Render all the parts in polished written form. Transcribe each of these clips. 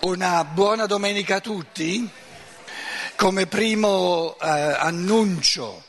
Una buona domenica a tutti. Come primo annuncio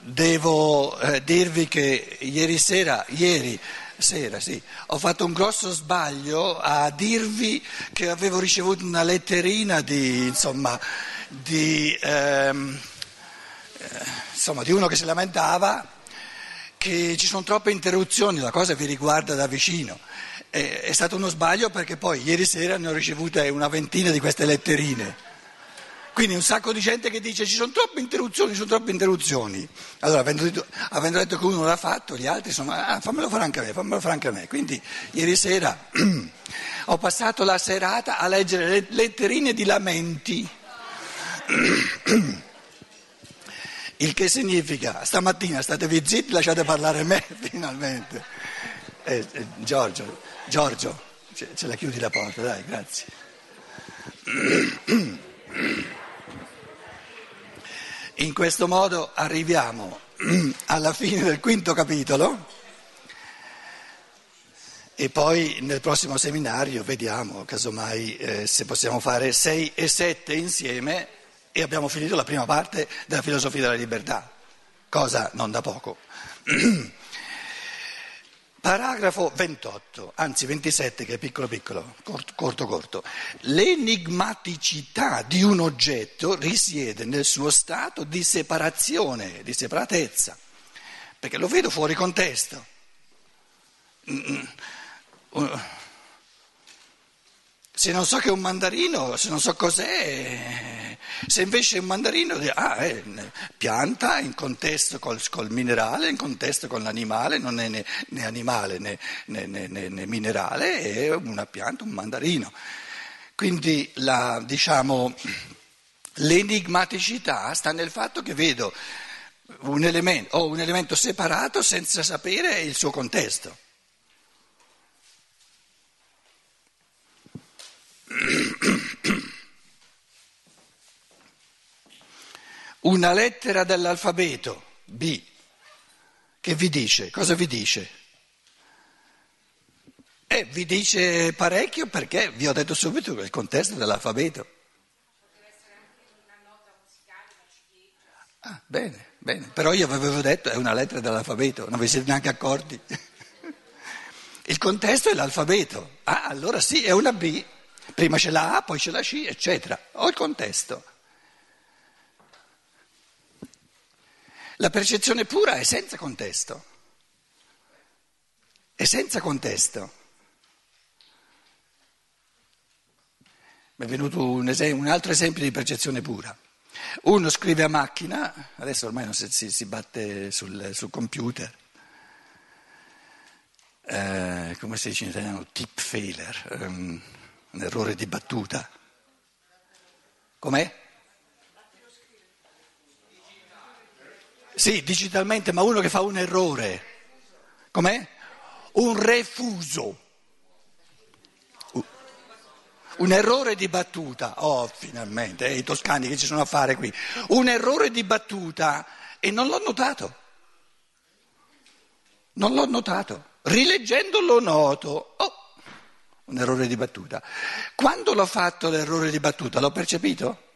devo dirvi che ieri sera, ho fatto un grosso sbaglio a dirvi che avevo ricevuto una letterina di uno che si lamentava che ci sono troppe interruzioni, la cosa vi riguarda da vicino. È stato uno sbaglio perché poi ieri sera ne ho ricevute una ventina di queste letterine, quindi un sacco di gente che dice ci sono troppe interruzioni. Allora avendo detto che uno l'ha fatto, gli altri sono fammelo fare anche a me. Quindi ieri sera ho passato la serata a leggere le letterine di lamenti, il che significa stamattina statevi zitti, lasciate parlare me finalmente. Giorgio, ce la chiudi la porta, dai, grazie. In questo modo arriviamo alla fine del quinto capitolo e poi nel prossimo seminario vediamo, casomai, se possiamo fare 6 e 7 insieme, e abbiamo finito la prima parte della filosofia della libertà, cosa non da poco. Paragrafo 28, anzi 27, che è piccolo, corto. L'enigmaticità di un oggetto risiede nel suo stato di separazione, di separatezza, perché lo vedo fuori contesto. Se non so che è un mandarino, se non so cos'è, se invece è un mandarino, è pianta in contesto col minerale, in contesto con l'animale, non è né animale né minerale, è una pianta, un mandarino. Quindi l'enigmaticità sta nel fatto che vedo un elemento separato senza sapere il suo contesto. Una lettera dell'alfabeto B che vi dice, cosa vi dice? Vi dice parecchio, perché vi ho detto subito il contesto dell'alfabeto. Poteva essere anche una nota musicale, una CD. Bene, però io avevo detto è una lettera dell'alfabeto, non vi siete neanche accorti. Il contesto è l'alfabeto. Allora sì, è una B. Prima c'è la A, poi c'è la C, eccetera. Ho il contesto. La percezione pura è senza contesto. È senza contesto. Mi è venuto un altro esempio di percezione pura. Uno scrive a macchina, adesso ormai non si batte sul computer. Come si dice in italiano? Tip failure. Un errore di battuta. Com'è? Sì, digitalmente, ma uno che fa un errore. Com'è? Un refuso. Un errore di battuta. Oh, finalmente, i toscani che ci sono a fare qui. Un errore di battuta e non l'ho notato. Rileggendo lo noto. Oh. Un errore di battuta. Quando l'ho fatto l'errore di battuta, l'ho percepito?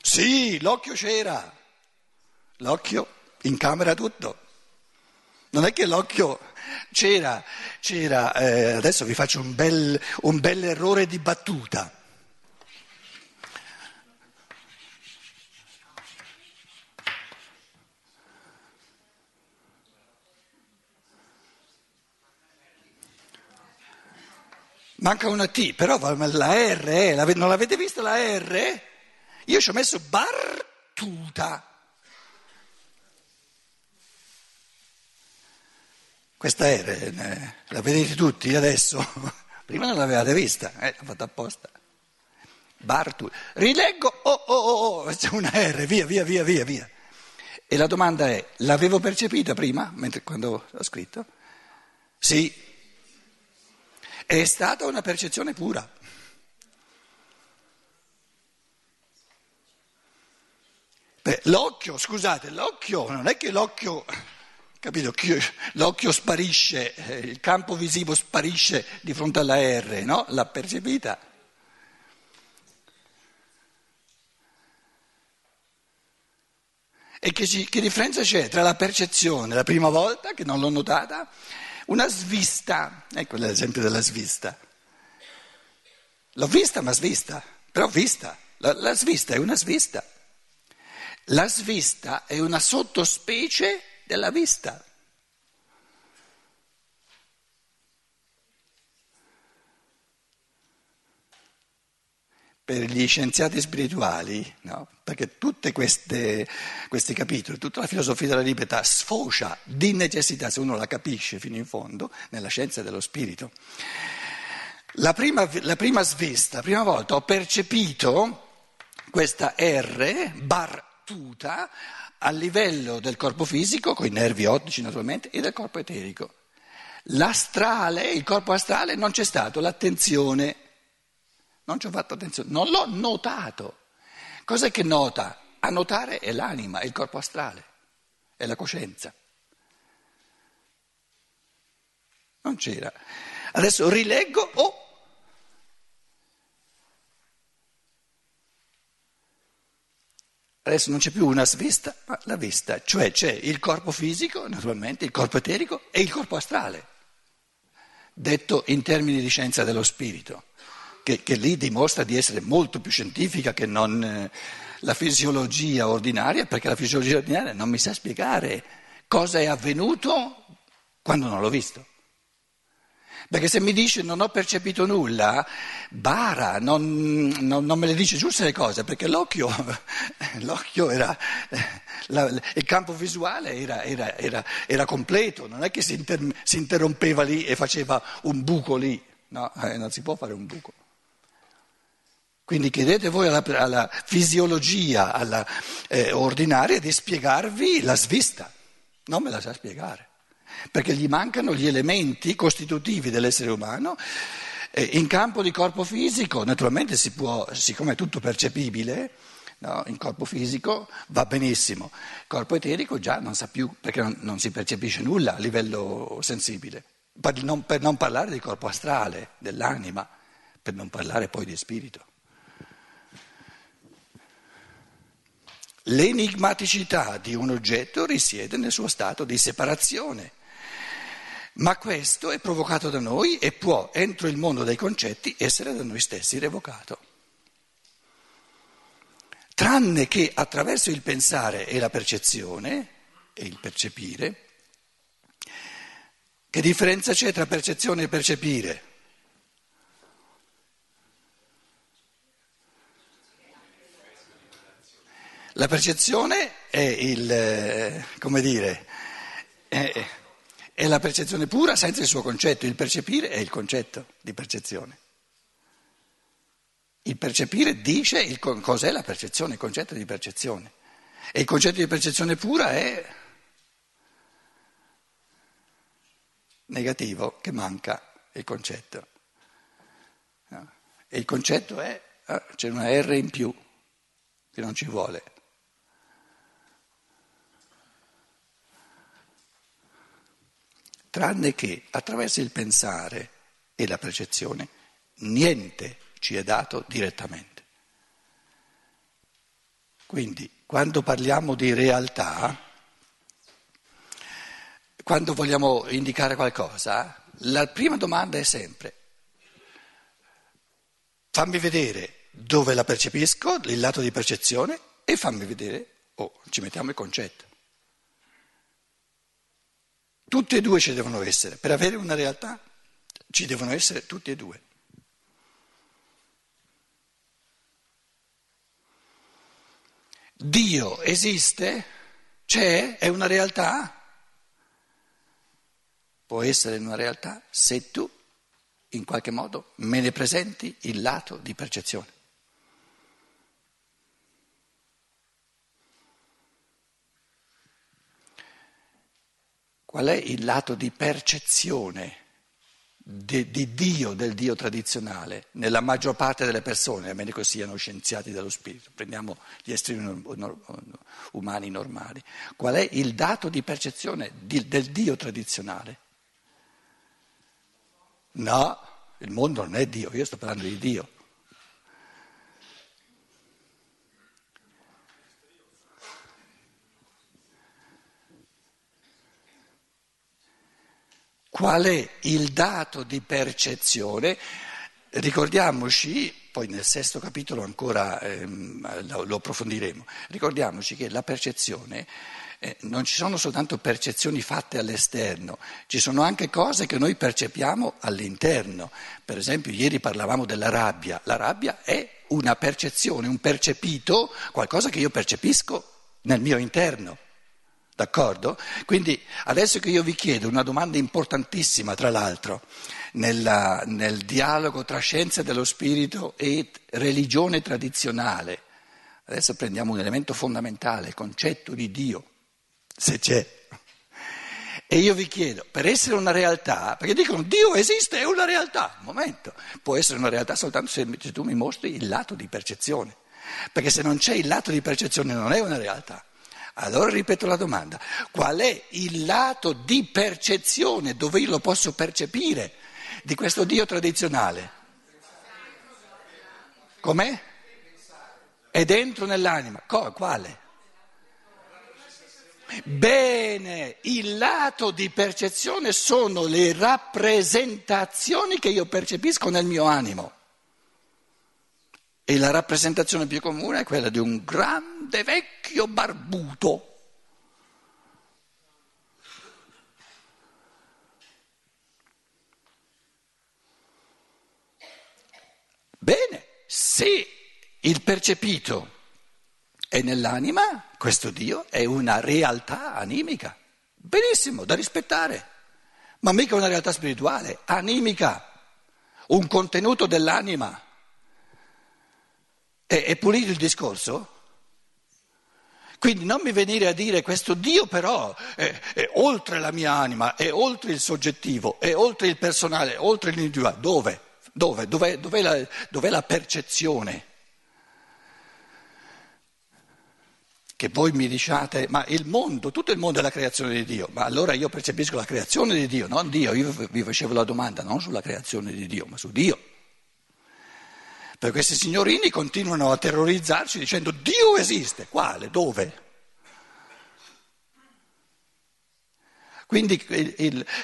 Sì, l'occhio c'era. L'occhio in camera tutto. Non è che l'occhio c'era. Adesso vi faccio un bel errore di battuta. Manca una T, però la R, non l'avete vista la R? Io ci ho messo bartuta. Questa R, la vedete tutti adesso? Prima non l'avevate vista, l'ho fatta apposta. Bartuta. Rileggo, c'è una R, via. E la domanda è, l'avevo percepita prima, quando ho scritto? Sì. È stata una percezione pura. L'occhio, non è che l'occhio capito? L'occhio sparisce, il campo visivo sparisce di fronte alla R, no? L'ha percepita. E che differenza c'è tra la percezione, la prima volta, che non l'ho notata, una svista, ecco l'esempio della svista. L'ho vista ma svista, però vista, la svista è una svista. La svista è una sottospecie della vista. Per gli scienziati spirituali, no? Perché tutti questi capitoli, tutta la filosofia della libertà sfocia di necessità, se uno la capisce fino in fondo, nella scienza dello spirito. La prima svista, la prima volta ho percepito questa R, bar, tuta a livello del corpo fisico, con i nervi ottici naturalmente, e del corpo eterico. L'astrale, il corpo astrale non c'è stato, l'attenzione, non ci ho fatto attenzione, non l'ho notato. Cos'è che nota? A notare è l'anima, è il corpo astrale, è la coscienza. Non c'era. Adesso rileggo, oh! Adesso non c'è più una svista, ma la vista, cioè c'è il corpo fisico, naturalmente, il corpo eterico e il corpo astrale, detto in termini di scienza dello spirito, che lì dimostra di essere molto più scientifica che non la fisiologia ordinaria, perché la fisiologia ordinaria non mi sa spiegare cosa è avvenuto quando non l'ho visto. Perché se mi dice non ho percepito nulla, bara, non me le dice giuste le cose, perché l'occhio era, il campo visuale era completo, non è che si interrompeva lì e faceva un buco lì, no, non si può fare un buco. Quindi chiedete voi alla fisiologia ordinaria di spiegarvi la svista, non me la sa spiegare. Perché gli mancano gli elementi costitutivi dell'essere umano. In campo di corpo fisico, naturalmente si può, siccome è tutto percepibile, no, in corpo fisico va benissimo, il corpo eterico già non sa più, perché non si percepisce nulla a livello sensibile, per non parlare del corpo astrale, dell'anima, per non parlare poi di spirito. L'enigmaticità di un oggetto risiede nel suo stato di separazione, ma questo è provocato da noi e può, entro il mondo dei concetti, essere da noi stessi revocato. Tranne che attraverso il pensare e la percezione, e il percepire. Che differenza c'è tra percezione e percepire? La percezione è è la percezione pura senza il suo concetto, il percepire è il concetto di percezione. Il percepire dice cos'è la percezione, il concetto di percezione. E il concetto di percezione pura è negativo, che manca il concetto. No? E il concetto è, c'è una R in più che non ci vuole. Tranne che attraverso il pensare e la percezione niente ci è dato direttamente. Quindi quando parliamo di realtà, quando vogliamo indicare qualcosa, la prima domanda è sempre fammi vedere dove la percepisco, il lato di percezione, e fammi vedere, ci mettiamo il concetto. Tutti e due ci devono essere, per avere una realtà ci devono essere tutti e due. Dio esiste? C'è? È una realtà? Può essere una realtà se tu in qualche modo me ne presenti il lato di percezione. Qual è il lato di percezione di Dio, del Dio tradizionale, nella maggior parte delle persone, a meno che siano scienziati dello spirito, prendiamo gli esseri umani normali, qual è il dato di percezione del Dio tradizionale? No, il mondo non è Dio, io sto parlando di Dio. Qual è il dato di percezione? Ricordiamoci, poi nel sesto capitolo ancora lo approfondiremo, ricordiamoci che la percezione, non ci sono soltanto percezioni fatte all'esterno, ci sono anche cose che noi percepiamo all'interno. Per esempio ieri parlavamo della rabbia, la rabbia è una percezione, un percepito, qualcosa che io percepisco nel mio interno. D'accordo? Quindi adesso che io vi chiedo una domanda importantissima, tra l'altro, nel dialogo tra scienza dello spirito e religione tradizionale, adesso prendiamo un elemento fondamentale, il concetto di Dio, se c'è. E io vi chiedo, per essere una realtà, perché dicono Dio esiste, è una realtà, un momento, può essere una realtà soltanto se tu mi mostri il lato di percezione, perché se non c'è il lato di percezione non è una realtà. Allora ripeto la domanda, qual è il lato di percezione dove io lo posso percepire di questo Dio tradizionale? Com'è? È dentro nell'anima. Quale? Bene, il lato di percezione sono le rappresentazioni che io percepisco nel mio animo. E la rappresentazione più comune è quella di un grande vecchio barbuto. Bene, se il percepito è nell'anima, questo Dio è una realtà animica. Benissimo, da rispettare, ma mica una realtà spirituale, animica, un contenuto dell'anima. È pulito il discorso? Quindi non mi venire a dire questo Dio però è oltre la mia anima, è oltre il soggettivo, è oltre il personale, è oltre l'individuale. Dove? Dov'è la percezione? Che voi mi diciate, ma il mondo, tutto il mondo è la creazione di Dio, ma allora io percepisco la creazione di Dio, non Dio. Io vi facevo la domanda non sulla creazione di Dio, ma su Dio. Perché questi signorini continuano a terrorizzarci dicendo Dio esiste, quale, dove? Quindi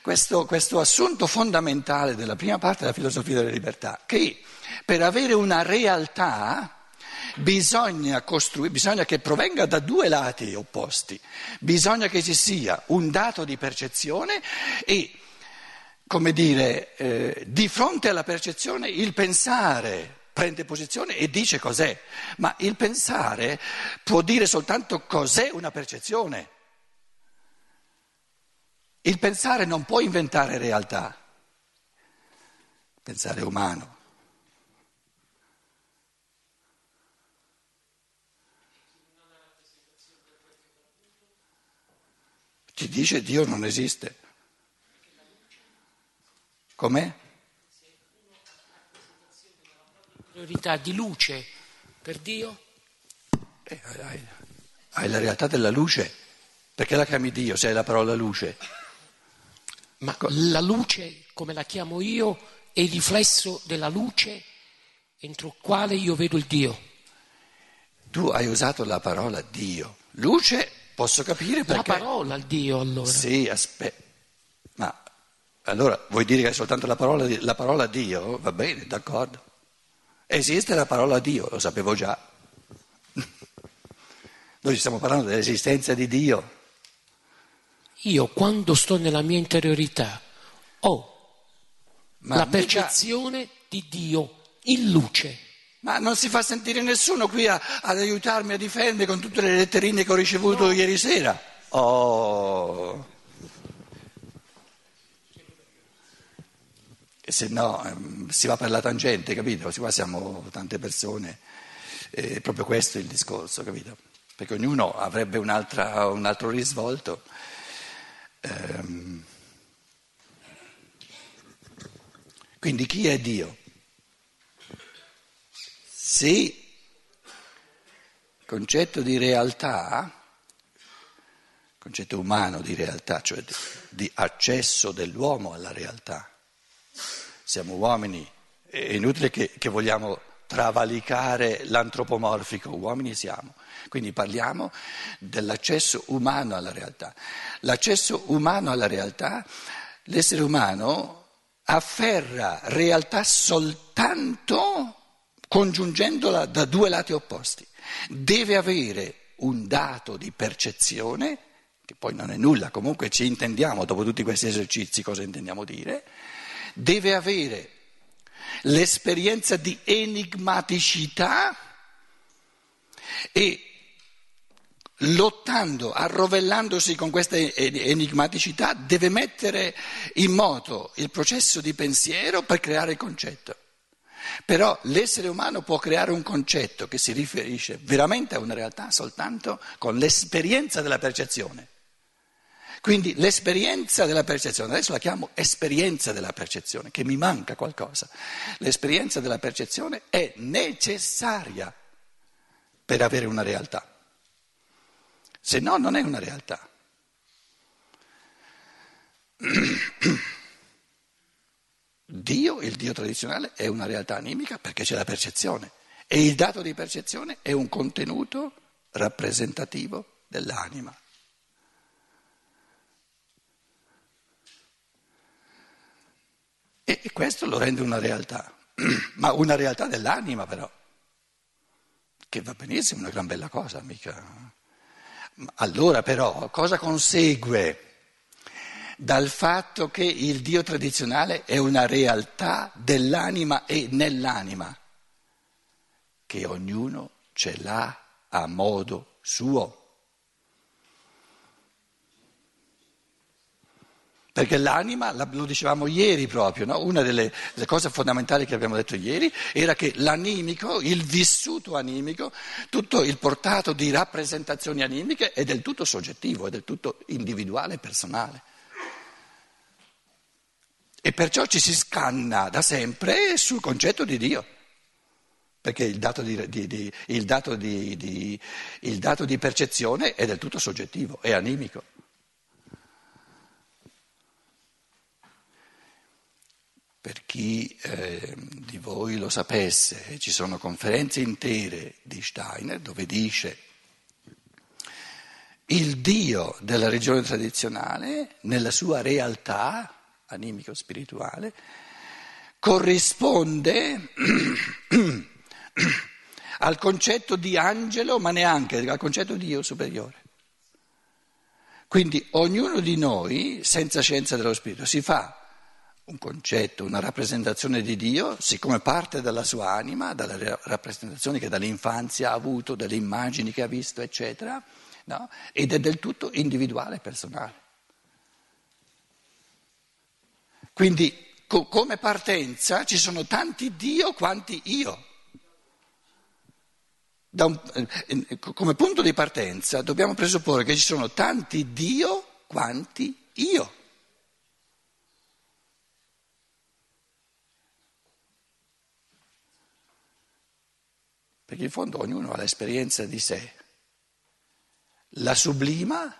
questo assunto fondamentale della prima parte della filosofia della libertà, che per avere una realtà bisogna che provenga da due lati opposti, bisogna che ci sia un dato di percezione e, come dire, di fronte alla percezione il pensare prende posizione e dice cos'è, ma il pensare può dire soltanto cos'è una percezione. Il pensare non può inventare realtà, il pensare è umano. Ci dice Dio non esiste. Com'è? Priorità di luce per Dio? Hai la realtà della luce, perché la chiami Dio se hai la parola luce? Ma la luce, come la chiamo io, è il riflesso della luce entro il quale io vedo il Dio. Tu hai usato la parola Dio, luce posso capire perché... La parola al Dio allora. Sì, aspetta, ma allora vuoi dire che è soltanto la parola Dio? Va bene, d'accordo. Esiste la parola Dio, lo sapevo già. Noi stiamo parlando dell'esistenza di Dio. Io quando sto nella mia interiorità ho la percezione di Dio in luce. Ma non si fa sentire nessuno qui ad aiutarmi a difendermi con tutte le letterine che ho ricevuto ieri sera. Oh... Se no si va per la tangente, capito? Qua siamo tante persone, è proprio questo il discorso, capito? Perché ognuno avrebbe un altro risvolto. Quindi chi è Dio? Se il concetto di realtà, il concetto umano di realtà, cioè di accesso dell'uomo alla realtà, siamo uomini, è inutile che vogliamo travalicare l'antropomorfico, uomini siamo, quindi parliamo dell'accesso umano alla realtà. L'accesso umano alla realtà, l'essere umano afferra realtà soltanto congiungendola da due lati opposti, deve avere un dato di percezione, che poi non è nulla, comunque ci intendiamo, dopo tutti questi esercizi cosa intendiamo dire, deve avere l'esperienza di enigmaticità e lottando, arrovellandosi con questa enigmaticità deve mettere in moto il processo di pensiero per creare il concetto. Però l'essere umano può creare un concetto che si riferisce veramente a una realtà soltanto con l'esperienza della percezione. Quindi l'esperienza della percezione, adesso la chiamo esperienza della percezione, che mi manca qualcosa. L'esperienza della percezione è necessaria per avere una realtà, se no non è una realtà. Dio, il Dio tradizionale, è una realtà animica perché c'è la percezione e il dato di percezione è un contenuto rappresentativo dell'anima. E questo lo rende una realtà, ma una realtà dell'anima però, che va benissimo, una gran bella cosa, mica. Allora però, cosa consegue dal fatto che il Dio tradizionale è una realtà dell'anima e nell'anima? Che ognuno ce l'ha a modo suo. Perché l'anima, lo dicevamo ieri proprio, no? Una delle cose fondamentali che abbiamo detto ieri era che l'animico, il vissuto animico, tutto il portato di rappresentazioni animiche è del tutto soggettivo, è del tutto individuale e personale. E perciò ci si scanna da sempre sul concetto di Dio, perché il dato di percezione è del tutto soggettivo, è animico. Per chi di voi lo sapesse, ci sono conferenze intere di Steiner dove dice il Dio della religione tradizionale nella sua realtà animico-spirituale corrisponde al concetto di angelo ma neanche al concetto di io superiore. Quindi ognuno di noi senza scienza dello spirito si fa un concetto, una rappresentazione di Dio, siccome parte dalla sua anima, dalle rappresentazioni che dall'infanzia ha avuto, dalle immagini che ha visto, eccetera, no? Ed è del tutto individuale e personale. Quindi come partenza ci sono tanti Dio quanti io. Come punto di partenza dobbiamo presupporre che ci sono tanti Dio quanti io. Perché in fondo ognuno ha l'esperienza di sé, la sublima,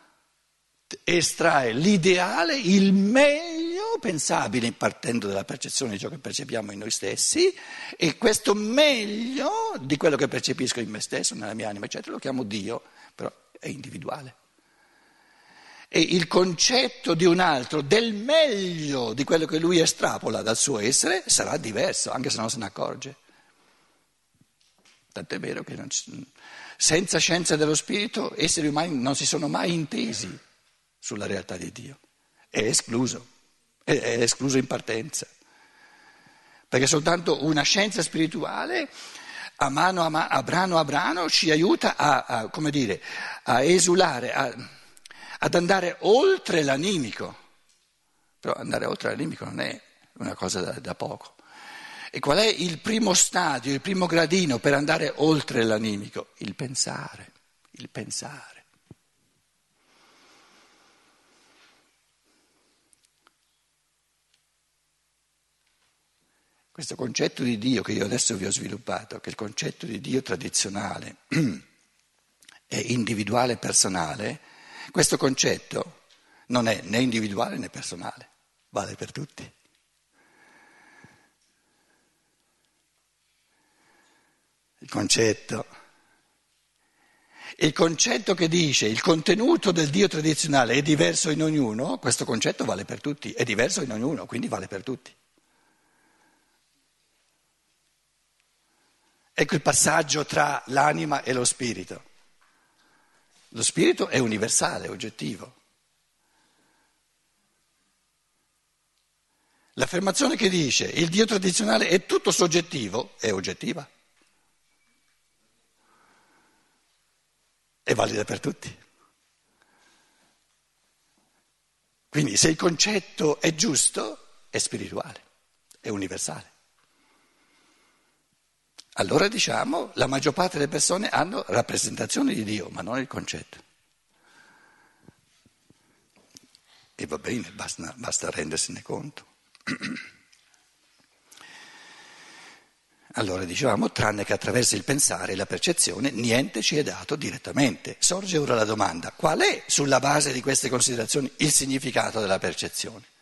estrae l'ideale, il meglio pensabile partendo dalla percezione di ciò che percepiamo in noi stessi e questo meglio di quello che percepisco in me stesso, nella mia anima, eccetera, lo chiamo Dio, però è individuale. E il concetto di un altro, del meglio di quello che lui estrapola dal suo essere, sarà diverso, anche se non se ne accorge. Tant'è vero che senza scienza dello spirito esseri umani non si sono mai intesi sulla realtà di Dio, è escluso in partenza, perché soltanto una scienza spirituale a brano ci aiuta a esulare, ad andare oltre l'animico, però andare oltre l'animico non è una cosa da poco. E qual è il primo stadio, il primo gradino per andare oltre l'animico? Il pensare. Questo concetto di Dio che io adesso vi ho sviluppato, che è il concetto di Dio tradizionale e individuale e personale, questo concetto non è né individuale né personale, vale per tutti. Il concetto che dice il contenuto del Dio tradizionale è diverso in ognuno, questo concetto vale per tutti, è diverso in ognuno, quindi vale per tutti. Ecco il passaggio tra l'anima e lo spirito. Lo spirito è universale, oggettivo. L'affermazione che dice il Dio tradizionale è tutto soggettivo è oggettiva. È valida per tutti. Quindi se il concetto è giusto, è spirituale, è universale. Allora diciamo la maggior parte delle persone hanno rappresentazioni di Dio, ma non il concetto. E va bene, basta rendersene conto. Allora dicevamo, tranne che attraverso il pensare e la percezione, niente ci è dato direttamente. Sorge ora la domanda, qual è, sulla base di queste considerazioni, il significato della percezione?